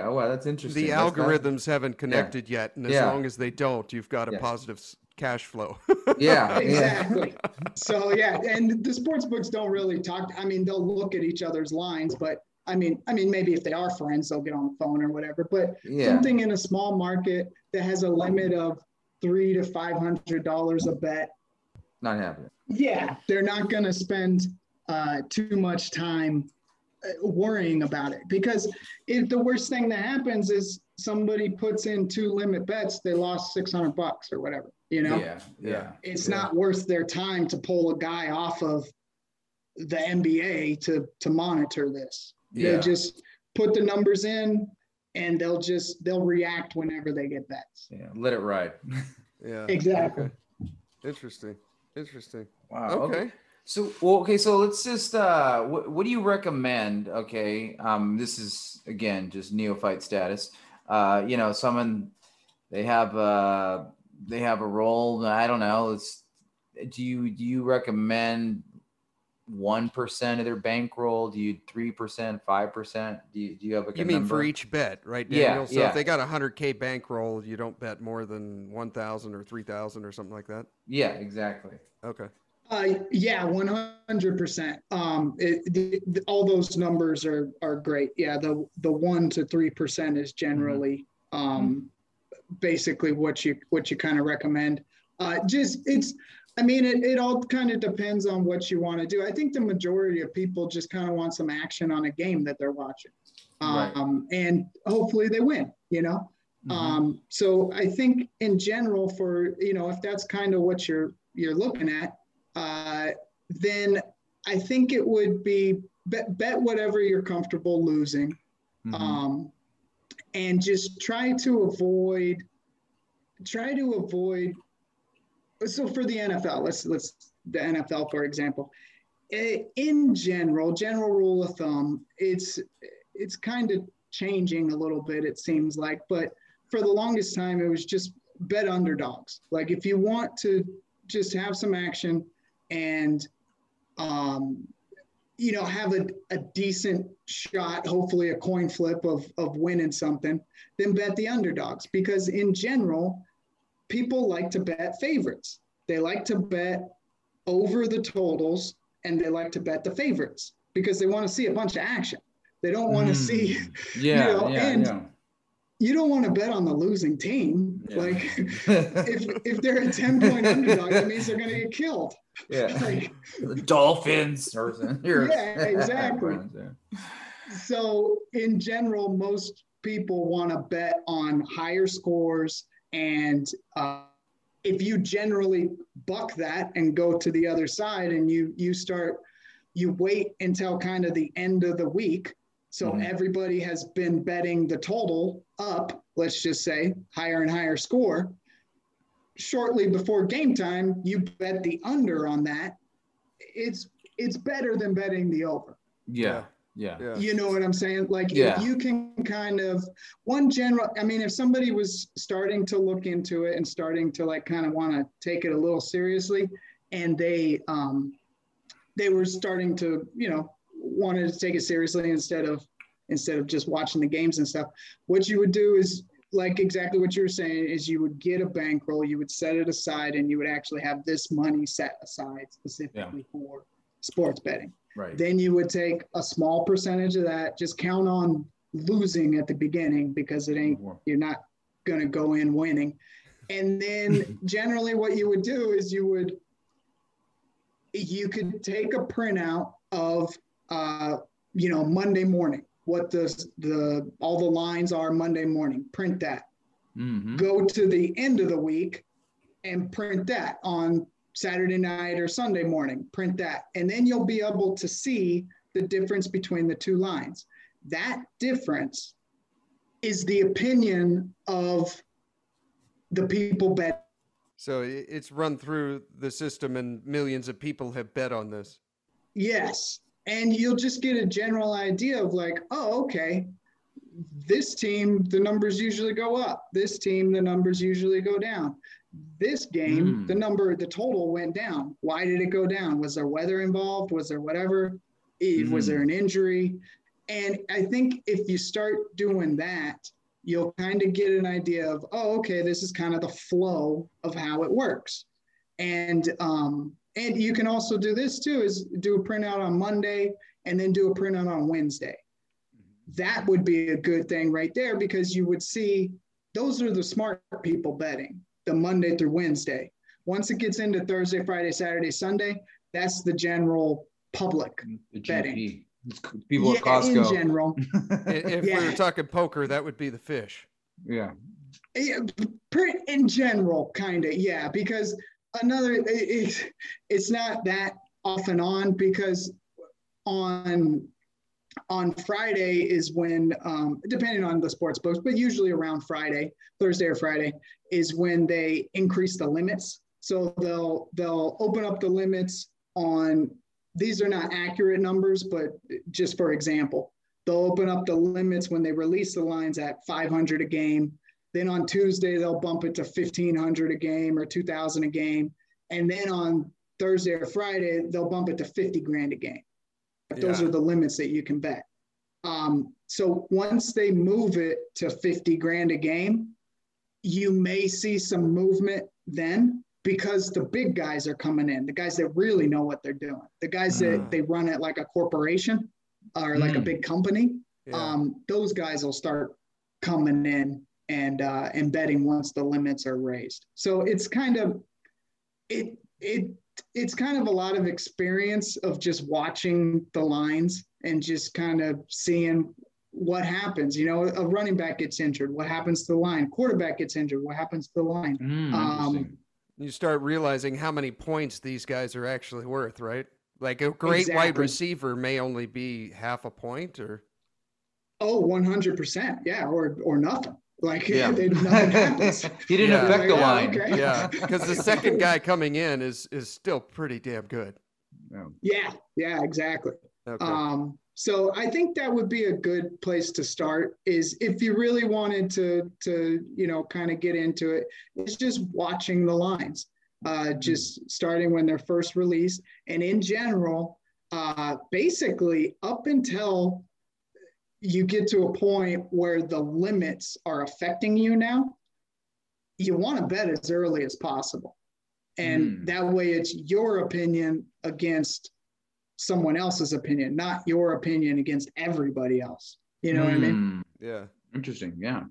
Oh, wow, that's interesting. The algorithms haven't connected yet, and as long as they don't, you've got a positive cash flow. Yeah, exactly. So yeah, and the sports books don't really talk. I mean, they'll look at each other's lines, but I mean, maybe if they are friends, they'll get on the phone or whatever. But yeah, something in a small market that has a limit of $300 to $500 a bet. Not happening. Yeah, they're not going to spend too much time worrying about it, because if the worst thing that happens is somebody puts in two limit bets, they lost $600 or whatever, you know? Yeah. It's not worth their time to pull a guy off of the NBA to monitor this. Yeah. They just put the numbers in and they'll react whenever they get bets. Yeah. Let it ride. Yeah. Exactly. Okay. Interesting. Wow. Okay. So let's just, what do you recommend? Okay. This is again, just neophyte status. Someone, they have a role. I don't know. Do you recommend 1% of their bankroll? Do you 3%, 5%? Do you have a good number? You mean for each bet, right, Daniel? Yeah, so if they got $100K bankroll, you don't bet more than 1,000 or 3,000 or something like that. Yeah, exactly. Okay. 100%. All those numbers are great. Yeah, the 1 to 3% is generally basically what you kind of recommend. It all kind of depends on what you want to do. I think the majority of people just kind of want some action on a game that they're watching, and hopefully they win. You know, so I think in general, for if that's kind of what you're looking at. Then I think it would be bet whatever you're comfortable losing, and just try to avoid. So for the NFL, the NFL, for example, in general rule of thumb, it's kind of changing a little bit, it seems like, but for the longest time, it was just bet underdogs. Like if you want to just have some action, and have a decent shot, hopefully a coin flip of winning something, then bet the underdogs, because in general people like to bet favorites. They like to bet over the totals, and they like to bet the favorites because they want to see a bunch of action. They don't want to see You don't want to bet on the losing team. Yeah. Like if they're a 10-point underdog, that means they're going to get killed. Yeah. Like, the Dolphins. Yeah, exactly. So in general, most people want to bet on higher scores. And if you generally buck that and go to the other side, and you wait until kind of the end of the week. So everybody has been betting the total up, let's just say, higher and higher score. Shortly before game time, you bet the under on that. It's better than betting the over. Yeah. You know what I'm saying? Like if you can kind of if somebody was starting to look into it and starting to like kind of want to take it a little seriously, and they were starting to, wanted to take it seriously instead of just watching the games and stuff, what you would do is like exactly what you were saying, is you would get a bankroll, you would set it aside, and you would actually have this money set aside specifically for sports betting. Right. Then you would take a small percentage of that, just count on losing at the beginning, because you're not going to go in winning. And then generally what you would do is you could take a printout of Monday morning, what all the lines are Monday morning, print that. Go to the end of the week and print that on Saturday night or Sunday morning, print that. And then you'll be able to see the difference between the two lines. That difference is the opinion of the people betting. So it's run through the system, and millions of people have bet on this. Yes. And you'll just get a general idea of like, oh, okay, this team, the numbers usually go up. This team, the numbers usually go down. This game, the total went down. Why did it go down? Was there weather involved? Was there whatever? Was there an injury? And I think if you start doing that, you'll kind of get an idea of, oh, okay, this is kind of the flow of how it works. And you can also do this too, is do a printout on Monday and then do a printout on Wednesday. That would be a good thing right there, because you would see those are the smart people betting the Monday through Wednesday. Once it gets into Thursday, Friday, Saturday, Sunday, that's the general public betting. People at Costco. In general. if we were talking poker, that would be the fish. Yeah. In general, kind of, yeah, because it's not that off and on, because on Friday is when, depending on the sports books, but usually around Thursday or Friday is when they increase the limits. So they'll open up the limits on, these are not accurate numbers, but just for example, they'll open up the limits when they release the lines at 500 a game. Then on Tuesday, they'll bump it to 1,500 a game or 2,000 a game. And then on Thursday or Friday, they'll bump it to 50 grand a game. Those are the limits that you can bet. So once they move it to 50 grand a game, you may see some movement then, because the big guys are coming in, the guys that really know what they're doing, the guys that they run it like a corporation or like a big company. Yeah. Those guys will start coming in and betting once the limits are raised. So it's kind of it's kind of a lot of experience of just watching the lines and just kind of seeing what happens. You know, a running back gets injured, what happens to the line? Quarterback gets injured, what happens to the line? You start realizing how many points these guys are actually worth, right? Like a great wide receiver may only be half a point or. Oh, 100%. Yeah. Or nothing. Like nothing happens. He didn't affect the line. Okay. Yeah. Because the second guy coming in is still pretty damn good. Yeah, exactly. Okay. So I think that would be a good place to start, is if you really wanted to kind of get into it, it's just watching the lines, just starting when they're first released. And in general, basically up until you get to a point where the limits are affecting you now, you want to bet as early as possible. And that way it's your opinion against someone else's opinion, not your opinion against everybody else. You know what I mean? Yeah. Interesting. Yeah.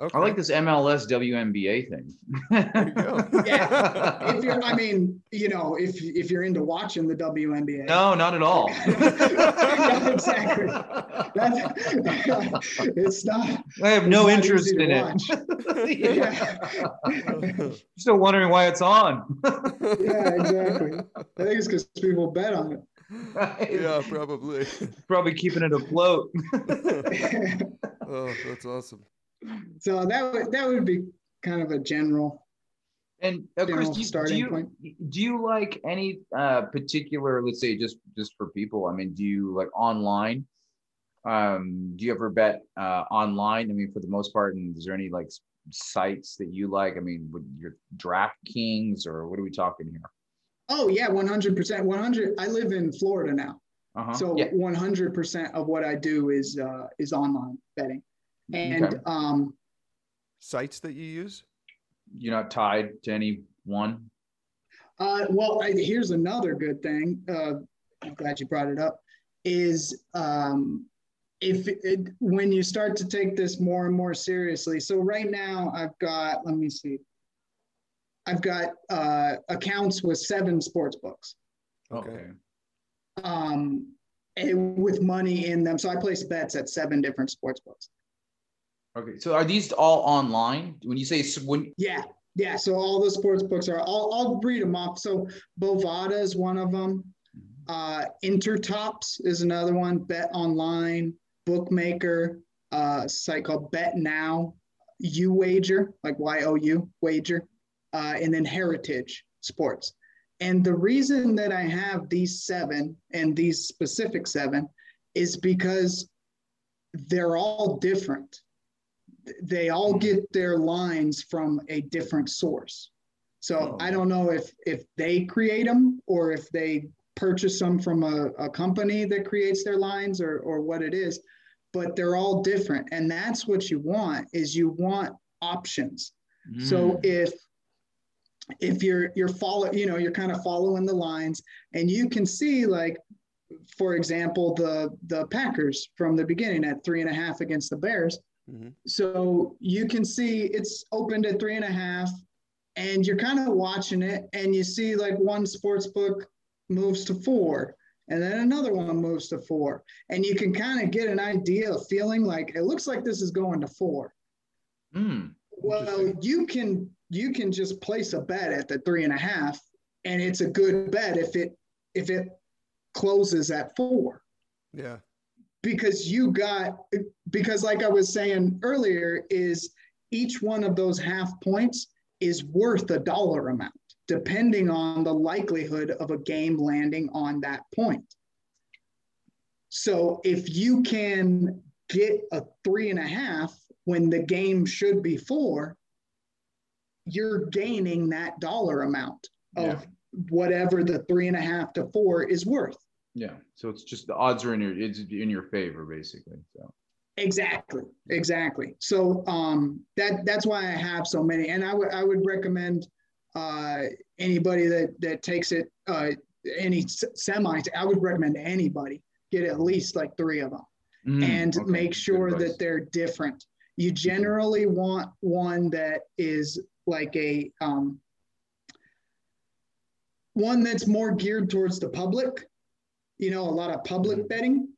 Okay. I like this MLS WNBA thing. There you go. Yeah. If you're into watching the WNBA. No, not at all. No, exactly. It's not. I have no interest in it. Yeah. Still wondering why it's on. Yeah, exactly. I think it's because people bet on it. Right. Yeah, probably. Probably keeping it afloat. Oh, that's awesome. So that would be kind of a general. And Chris, do you like any particular, let's say just for people, I mean, do you like online? Do you ever bet online? I mean, for the most part, and is there any like sites that you like? I mean, would your DraftKings or what are we talking here? Oh yeah, 100%. 100. I live in Florida now, so 100% of what I do is online betting. And sites that you use, you're not tied to any one. Here's another good thing. I'm glad you brought it up. Is when you start to take this more and more seriously. So right now I've got accounts with 7 sports books. Okay. With money in them, so I place bets at 7 different sports books. Okay, so are these all online? When you say yeah. So all the sports books are. I'll read them off. So Bovada is one of them. Intertops is another one. Bet Online, Bookmaker, a site called Bet Now, U Wager, like YOU Wager, and then Heritage Sports. And the reason that I have these 7 and these specific 7 is because they're all different. They all get their lines from a different source. So I don't know if they create them or if they purchase them from a company that creates their lines or what it is. but they're all different. And that's what you want, is you want options. Mm. So if you're follow, you know, you're kind of following the lines, and you can see, like, for example, the Packers from the beginning at 3.5 against the Bears. Mm-hmm. So you can see it's opened at 3.5, and you're kind of watching it, and you see, like, one sports book moves to 4, and then another one moves to 4, and you can kind of get an idea of feeling like it looks like this is going to 4. Mm, well, you can just place a bet at the 3.5, and it's a good bet if it closes at 4. Yeah. Because like I was saying earlier, is each one of those half points is worth a dollar amount, depending on the likelihood of a game landing on that point. So if you can get a 3.5 when the game should be 4, you're gaining that dollar amount of whatever the 3.5 to 4 is worth. Yeah. So it's just the odds are in your favor, basically. So. Exactly. So that's why I have so many, and I would recommend anybody that takes it I would recommend anybody get at least like 3 of them, and make sure that they're different. You generally want one that is like a one that's more geared towards the public. You know, a lot of public betting,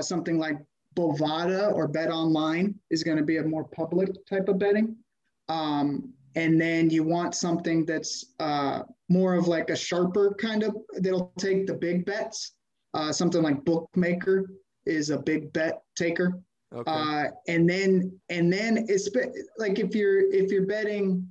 something like Bovada or Bet Online is going to be a more public type of betting. And then you want something that's more of like a sharper kind of, that'll take the big bets. Something like Bookmaker is a big bet taker. Okay. And then it's like if you're betting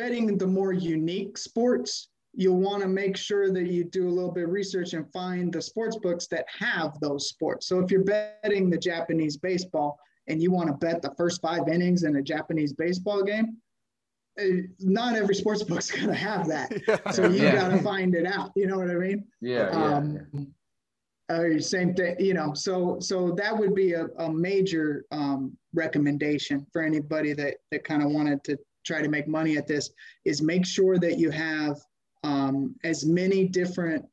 the more unique sports, you'll want to make sure that you do a little bit of research and find the sports books that have those sports. So if you're betting the Japanese baseball and you want to bet the first 5 innings in a Japanese baseball game, not every sports book's going to have that. Yeah. So you got to find it out. You know what I mean? Yeah. Same thing, you know, so that would be a major recommendation for anybody that kind of wanted to try to make money at this, is make sure that you have as many different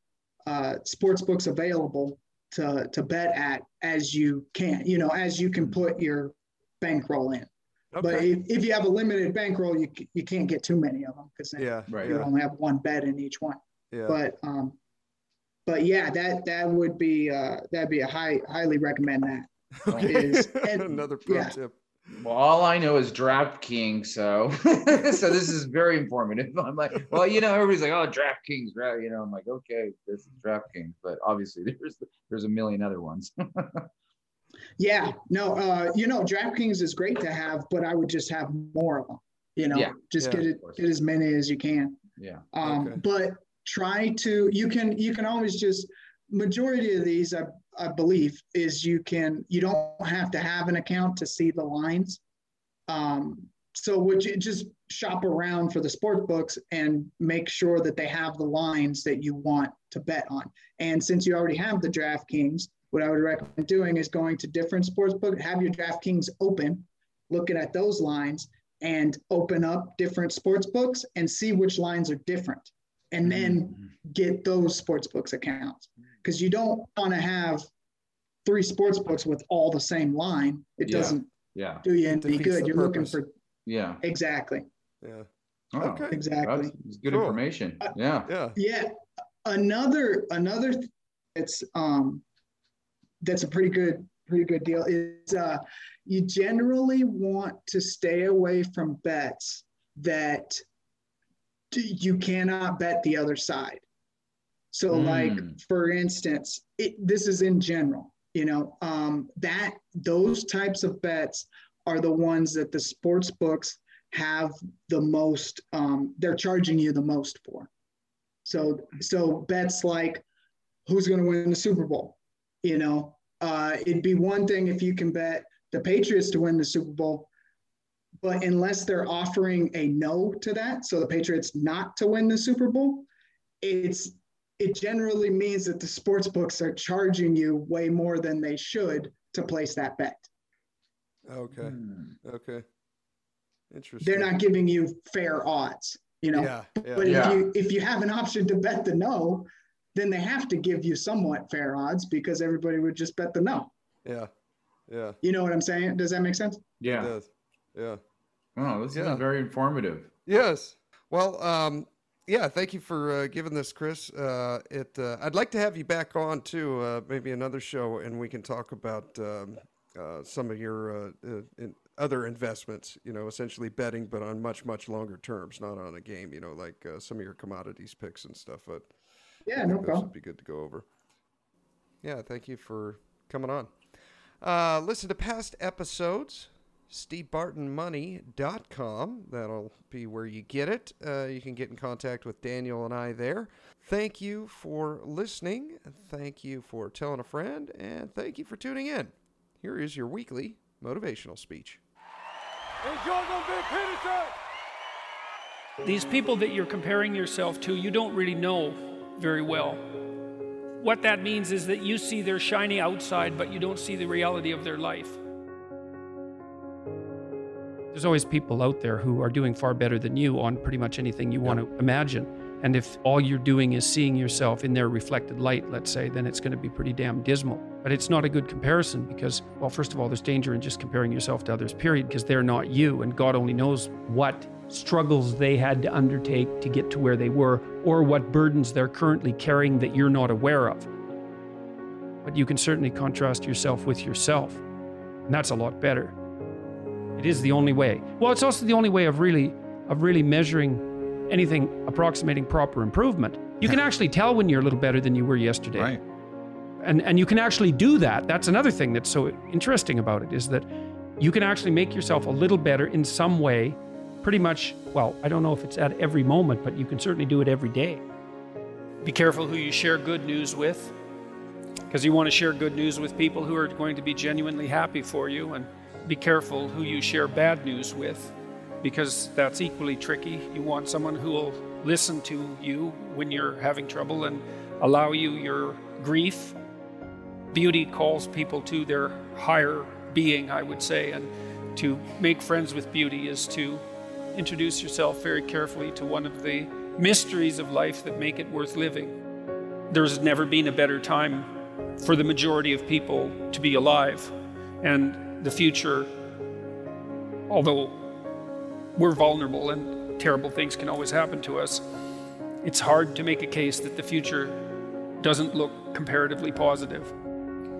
sports books available to bet at as you can, you know, as you can put your bankroll in. Okay. But if you have a limited bankroll, you can't get too many of them, because you only have one bet in each one. Yeah. But yeah, that would be that'd be highly recommend that. Another pro tip. Well, all I know is DraftKings, so this is very informative. I'm like, well, you know, everybody's like, oh, DraftKings, right? You know, I'm like, okay, this is DraftKings, but obviously there's a million other ones. Yeah, no, you know, DraftKings is great to have, but I would just have more of them. You know, get as many as you can. Yeah, but try to you can always just majority of these I believe is you don't have to have an account to see the lines. So would you just shop around for the sport books and make sure that they have the lines that you want to bet on. And since you already have the DraftKings, what I would recommend doing is going to different sports book, have your DraftKings open, looking at those lines, and open up different sports books and see which lines are different. And then get those sportsbooks accounts, because you don't want to have 3 sportsbooks with all the same line. It doesn't do you any good. You're looking for exactly. Yeah. Oh, okay. Exactly. That's good information. Yeah. Another it's that's a pretty good deal is you generally want to stay away from bets that you cannot bet the other side. So like, for instance, this is in general, you know, that those types of bets are the ones that the sports books have the most, they're charging you the most for. So bets like who's going to win the Super Bowl, you know, it'd be one thing if you can bet the Patriots to win the Super Bowl, but unless they're offering a no to that, so the Patriots not to win the Super Bowl, it's it generally means that the sports books are charging you way more than they should to place that bet. Okay. Okay. Interesting. They're not giving you fair odds, you know. But if you have an option to bet the no, then they have to give you somewhat fair odds because everybody would just bet the no. Yeah. Yeah. You know what I'm saying? Does that make sense? Yeah. It does. Yeah. Oh, this is very informative. Yes. Well, thank you for giving this, Chris. I'd like to have you back on too, maybe another show, and we can talk about some of your other investments, you know, essentially betting, but on much, much longer terms, not on a game, you know, like some of your commodities picks and stuff. But yeah, no problem. Would be good to go over. Yeah, thank you for coming on. Listen to past episodes, stevebartonmoney.com. That'll be where you get it. You can get in contact with Daniel and I there. Thank you for listening. Thank you for telling a friend. And thank you for tuning in. Here is your weekly motivational speech. These people that you're comparing yourself to, you don't really know very well. What that means is that you see their shiny outside, but you don't see the reality of their life. There's always people out there who are doing far better than you on pretty much anything you want to imagine. And if all you're doing is seeing yourself in their reflected light, let's say, then it's going to be pretty damn dismal. But it's not a good comparison because, well, first of all, there's danger in just comparing yourself to others, period, because they're not you, and God only knows what struggles they had to undertake to get to where they were, or what burdens they're currently carrying that you're not aware of. But you can certainly contrast yourself with yourself, and that's a lot better. It is the only way. Well, it's also the only way of really measuring anything approximating proper improvement. You can actually tell when you're a little better than you were yesterday. Right. And you can actually do that. That's another thing that's so interesting about it, is that you can actually make yourself a little better in some way, pretty much, well, I don't know if it's at every moment, but you can certainly do it every day. Be careful who you share good news with, because you want to share good news with people who are going to be genuinely happy for you, and be careful who you share bad news with, because that's equally tricky. You want someone who will listen to you when you're having trouble and allow you your grief. Beauty calls people to their higher being, I would say, and to make friends with beauty is to introduce yourself very carefully to one of the mysteries of life that make it worth living. There's never been a better time for the majority of people to be alive, and the future, although we're vulnerable and terrible things can always happen to us, it's hard to make a case that the future doesn't look comparatively positive.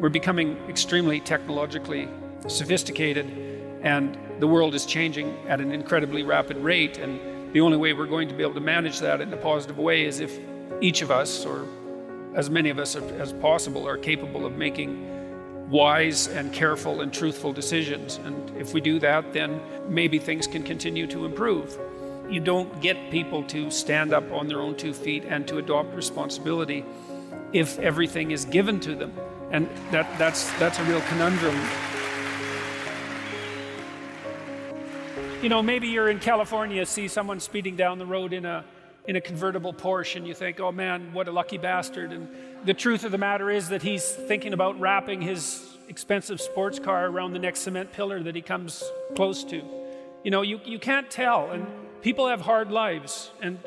We're becoming extremely technologically sophisticated, and the world is changing at an incredibly rapid rate, and the only way we're going to be able to manage that in a positive way is if each of us, or as many of us as possible, are capable of making wise and careful and truthful decisions. And if we do that, then maybe things can continue to improve. You don't get people to stand up on their own two feet and to adopt responsibility if everything is given to them. And that's a real conundrum. You know, maybe you're in California, see someone speeding down the road in a convertible Porsche, and you think, oh man, what a lucky bastard. And the truth of the matter is that he's thinking about wrapping his expensive sports car around the next cement pillar that he comes close to. You know, you can't tell, and people have hard lives, and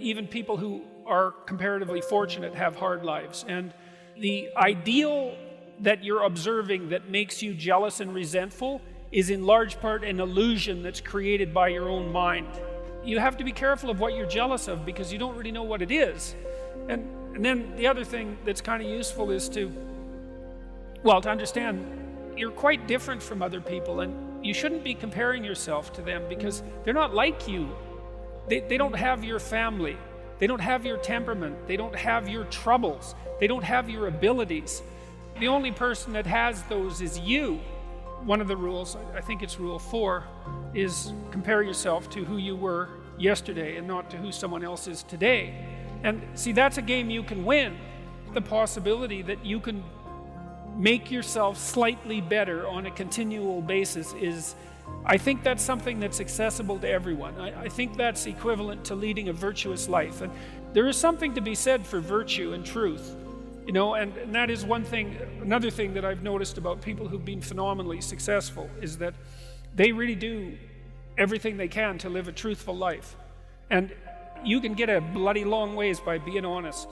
even people who are comparatively fortunate have hard lives. And the ideal that you're observing that makes you jealous and resentful is in large part an illusion that's created by your own mind. You have to be careful of what you're jealous of, because you don't really know what it is. And then the other thing that's kind of useful is to understand you're quite different from other people, and you shouldn't be comparing yourself to them, because they're not like you. They don't have your family. They don't have your temperament. They don't have your troubles. They don't have your abilities. The only person that has those is you. One of the rules, I think it's rule 4, is compare yourself to who you were yesterday and not to who someone else is today. And see, that's a game you can win. The possibility that you can make yourself slightly better on a continual basis is I think that's something that's accessible to everyone. I think that's equivalent to leading a virtuous life. And there is something to be said for virtue and truth, you know, and that is one thing. Another thing that I've noticed about people who've been phenomenally successful is that they really do everything they can to live a truthful life. And you can get a bloody long ways by being honest.